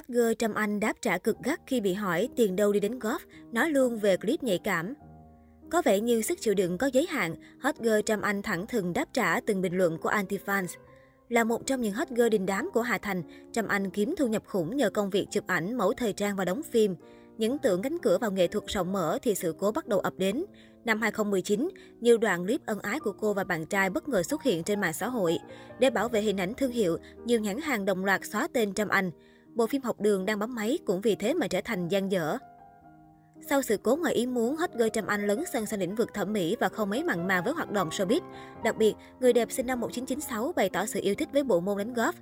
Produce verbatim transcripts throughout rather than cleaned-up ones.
hot girl Trâm Anh đáp trả cực gắt khi bị hỏi tiền đâu đi đến golf, nói luôn về clip nhạy cảm. Có vẻ như sức chịu đựng có giới hạn, hot girl Trâm Anh thẳng thừng đáp trả từng bình luận của anti-fans. Là một trong những hot girl đình đám của Hà Thành, Trâm Anh kiếm thu nhập khủng nhờ công việc chụp ảnh, mẫu thời trang và đóng phim. Những tưởng cánh cửa vào nghệ thuật rộng mở thì sự cố bắt đầu ập đến. Năm hai không một chín, nhiều đoạn clip ân ái của cô và bạn trai bất ngờ xuất hiện trên mạng xã hội. Để bảo vệ hình ảnh thương hiệu, nhiều nhãn hàng đồng loạt xóa tên Trâm Anh. Bộ phim Học đường đang bấm máy cũng vì thế mà trở thành dang dở. Sau sự cố ngoài ý muốn, hot girl Trâm Anh lấn sân sang lĩnh vực thẩm mỹ và không mấy mặn mà với hoạt động showbiz. Đặc biệt, người đẹp sinh năm một nghìn chín trăm chín mươi sáu bày tỏ sự yêu thích với bộ môn đánh golf.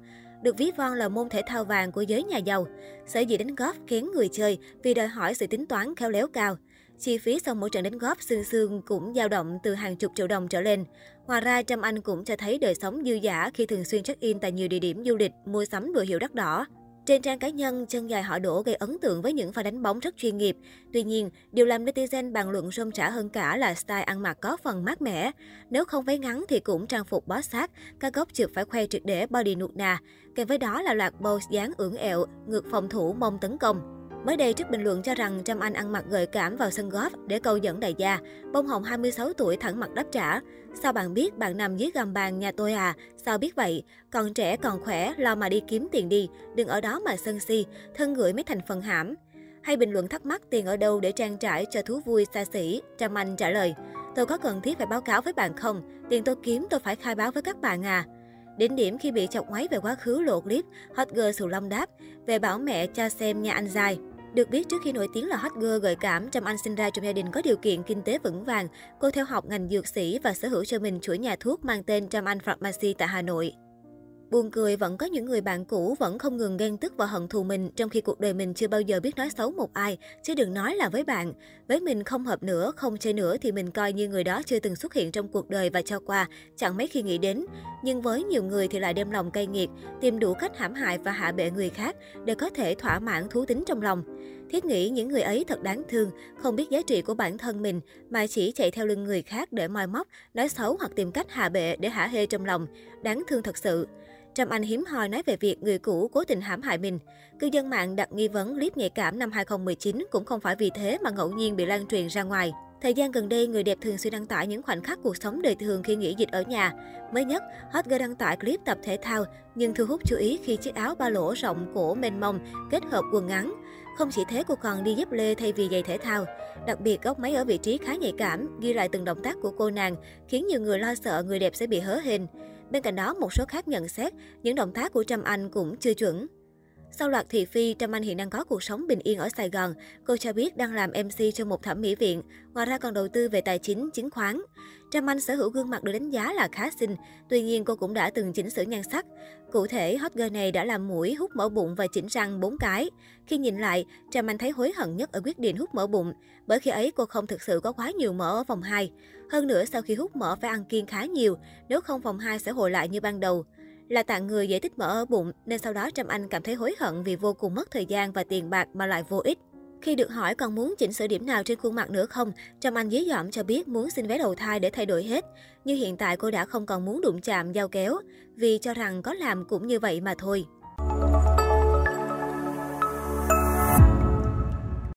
Được ví von là môn thể thao vàng của giới nhà giàu. Sở dĩ đánh golf kén người chơi vì đòi hỏi sự tính toán khéo léo cao. Chi phí sau mỗi trận đánh golf xương xương cũng dao động từ hàng chục triệu đồng trở lên. Ngoài ra, Trâm Anh cũng cho thấy đời sống dư dả khi thường xuyên check-in tại nhiều địa điểm du lịch, mua sắm đồ hiệu đắt đỏ. Trên trang cá nhân, chân dài họ Đỗ gây ấn tượng với những pha đánh bóng rất chuyên nghiệp. Tuy nhiên, điều làm netizen bàn luận rôm rả hơn cả là style ăn mặc có phần mát mẻ. Nếu không váy ngắn thì cũng trang phục bó sát, các góc chụp phải khoe triệt để body nuột nà. Kèm với đó là loạt pose dáng ưỡn ẹo, ngược phòng thủ mông tấn công. Mới đây, trước bình luận cho rằng Trâm Anh ăn mặc gợi cảm vào sân golf để câu dẫn đại gia, bông hồng hai mươi sáu tuổi thẳng mặt đáp trả. Sao bạn biết bạn nằm dưới gầm bàn nhà tôi à? Sao biết vậy? Còn trẻ còn khỏe, lo mà đi kiếm tiền đi, đừng ở đó mà sân si, thân gửi mấy thành phần hãm. Hay bình luận thắc mắc tiền ở đâu để trang trải cho thú vui xa xỉ, Trâm Anh trả lời, tôi có cần thiết phải báo cáo với bạn không? Tiền tôi kiếm tôi phải khai báo với các bạn à? Đến điểm khi bị chọc ngoáy về quá khứ lộ clip, hot girl Sù Long đáp, về bảo mẹ cha xem nhà anh dài. Được biết, trước khi nổi tiếng là hot girl gợi cảm, Trâm Anh sinh ra trong gia đình có điều kiện kinh tế vững vàng. Cô theo học ngành dược sĩ và sở hữu cho mình chuỗi nhà thuốc mang tên Trâm Anh Pharmacy tại Hà Nội. Buồn cười, vẫn có những người bạn cũ vẫn không ngừng ghen tức và hận thù mình, trong khi cuộc đời mình chưa bao giờ biết nói xấu một ai, chứ đừng nói là với bạn. Với mình không hợp nữa, không chơi nữa thì mình coi như người đó chưa từng xuất hiện trong cuộc đời và cho qua, chẳng mấy khi nghĩ đến. Nhưng với nhiều người thì lại đem lòng cay nghiệt, tìm đủ cách hãm hại và hạ bệ người khác để có thể thỏa mãn thú tính trong lòng. Thiết nghĩ những người ấy thật đáng thương, không biết giá trị của bản thân mình mà chỉ chạy theo lưng người khác để moi móc, nói xấu hoặc tìm cách hạ bệ để hả hê trong lòng. Đáng thương thật sự. Trâm Anh hiếm hoi nói về việc người cũ cố tình hãm hại mình. Cư dân mạng đặt nghi vấn clip nhạy cảm năm hai không một chín cũng không phải vì thế mà ngẫu nhiên bị lan truyền ra ngoài. Thời gian gần đây, người đẹp thường xuyên đăng tải những khoảnh khắc cuộc sống đời thường khi nghỉ dịch ở nhà. Mới nhất, hot girl đăng tải clip tập thể thao nhưng thu hút chú ý khi chiếc áo ba lỗ rộng cổ mênh mông kết hợp quần ngắn. Không chỉ thế, cô còn đi dép lê thay vì giày thể thao. Đặc biệt, góc máy ở vị trí khá nhạy cảm, ghi lại từng động tác của cô nàng, khiến nhiều người lo sợ người đẹp sẽ bị hớ hình. Bên cạnh đó, một số khác nhận xét, những động tác của Trâm Anh cũng chưa chuẩn. Sau loạt thị phi, Trâm Anh hiện đang có cuộc sống bình yên ở Sài Gòn. Cô cho biết đang làm em xê cho một thẩm mỹ viện, ngoài ra còn đầu tư về tài chính, chứng khoán. Trâm Anh sở hữu gương mặt được đánh giá là khá xinh, tuy nhiên cô cũng đã từng chỉnh sửa nhan sắc. Cụ thể, hot girl này đã làm mũi, hút mỡ bụng và chỉnh răng bốn cái. Khi nhìn lại, Trâm Anh thấy hối hận nhất ở quyết định hút mỡ bụng, bởi khi ấy cô không thực sự có quá nhiều mỡ ở vòng hai. Hơn nữa, sau khi hút mỡ phải ăn kiêng khá nhiều, nếu không vòng hai sẽ hồi lại như ban đầu. Là tạng người dễ tích mỡ ở bụng, nên sau đó Trâm Anh cảm thấy hối hận vì vô cùng mất thời gian và tiền bạc mà lại vô ích. Khi được hỏi còn muốn chỉnh sửa điểm nào trên khuôn mặt nữa không, Trâm Anh dí dỏm cho biết muốn xin vé đầu thai để thay đổi hết. Nhưng hiện tại cô đã không còn muốn đụng chạm, dao kéo, vì cho rằng có làm cũng như vậy mà thôi.